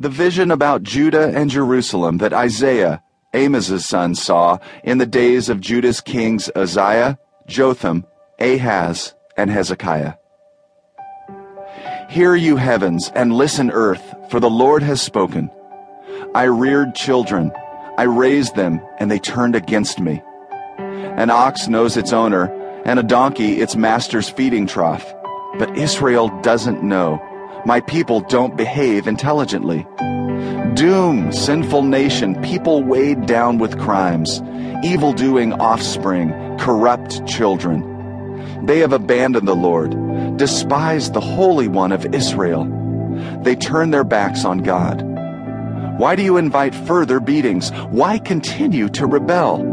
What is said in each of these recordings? The vision about Judah and Jerusalem that Isaiah, Amos's son, saw in the days of Judah's kings Uzziah, Jotham, Ahaz, and Hezekiah. Hear, you heavens, and listen, earth, for the Lord has spoken. I reared children, I raised them, and they turned against me. An ox knows its owner, and a donkey its master's feeding trough. But Israel doesn't know. My people don't behave intelligently. Doom, sinful nation, people weighed down with crimes, evil-doing offspring, corrupt children. They have abandoned the Lord, despised the Holy One of Israel. They turn their backs on God. Why do you invite further beatings? Why continue to rebel?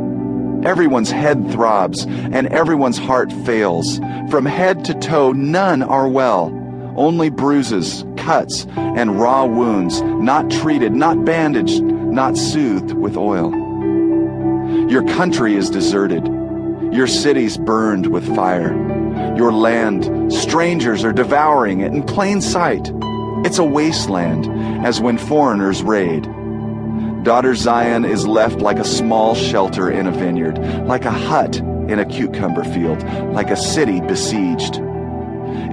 Everyone's head throbs and everyone's heart fails. From head to toe, none are well. Only bruises, cuts, and raw wounds, not treated, not bandaged, not soothed with oil. Your country is deserted. Your cities burned with fire. Your land, strangers are devouring it in plain sight. It's a wasteland, as when foreigners raid. Daughter Zion is left like a small shelter in a vineyard, like a hut in a cucumber field, like a city besieged.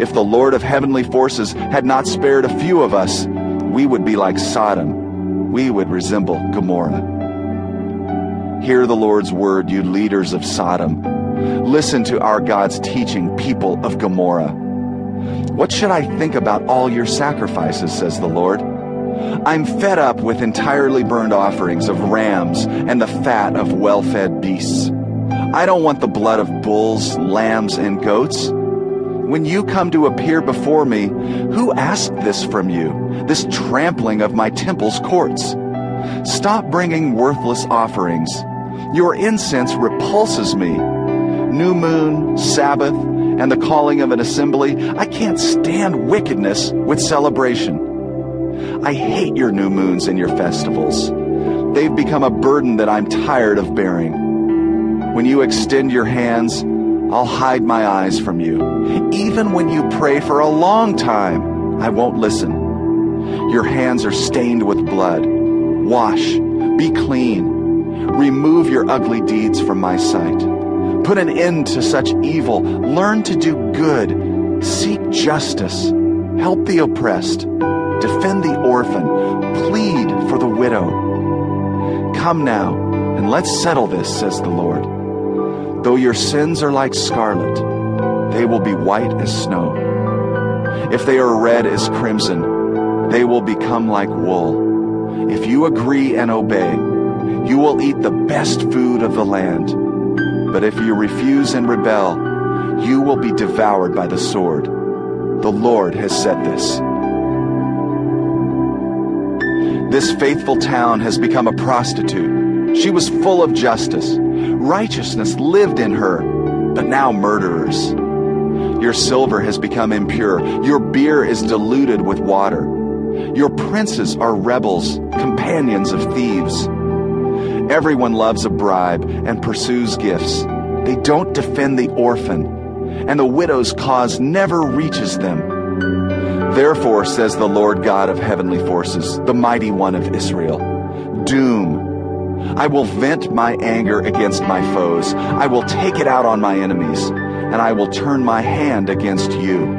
If the Lord of heavenly forces had not spared a few of us, we would be like Sodom. We would resemble Gomorrah. Hear the Lord's word, you leaders of Sodom. Listen to our God's teaching, people of Gomorrah. What should I think about all your sacrifices, says the Lord? I'm fed up with entirely burned offerings of rams and the fat of well-fed beasts. I don't want the blood of bulls, lambs, and goats. When you come to appear before me, who asked this from you, this trampling of my temple's courts? Stop bringing worthless offerings. Your incense repulses me. New moon, Sabbath, and the calling of an assembly, I can't stand wickedness with celebration. I hate your new moons and your festivals. They've become a burden that I'm tired of bearing. When you extend your hands, I'll hide my eyes from you. Even when you pray for a long time, I won't listen. Your hands are stained with blood. Wash, be clean. Remove your ugly deeds from my sight. Put an end to such evil. Learn to do good. Seek justice. Help the oppressed. Defend the orphan. Plead for the widow. Come now, and let's settle this, says the Lord. Though your sins are like scarlet, they will be white as snow. If they are red as crimson, they will become like wool. If you agree and obey, you will eat the best food of the land. But if you refuse and rebel, you will be devoured by the sword. The Lord has said this. This faithful town has become a prostitute. She was full of justice. Righteousness lived in her, but now murderers. Your silver has become impure. Your beer is diluted with water. Your princes are rebels, companions of thieves. Everyone loves a bribe and pursues gifts. They don't defend the orphan, and the widow's cause never reaches them. Therefore, says the Lord God of heavenly forces, the mighty one of Israel, doom. I will vent my anger against my foes. I will take it out on my enemies, and I will turn my hand against you.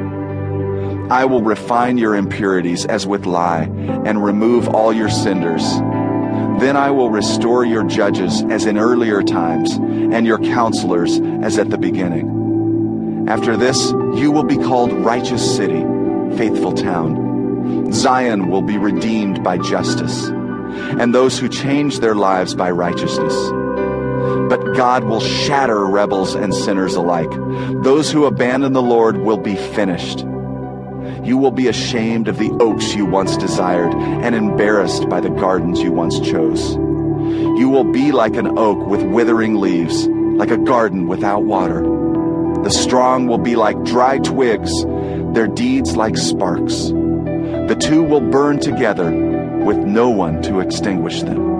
I will refine your impurities as with lye, and remove all your cinders. Then I will restore your judges as in earlier times, and your counselors as at the beginning. After this, you will be called Righteous City, Faithful Town. Zion will be redeemed by justice, and those who change their lives by righteousness. But God will shatter rebels and sinners alike. Those who abandon the Lord will be finished. You will be ashamed of the oaks you once desired, and embarrassed by the gardens you once chose. You will be like an oak with withering leaves, like a garden without water. The strong will be like dry twigs, their deeds like sparks. The two will burn together, with no one to extinguish them.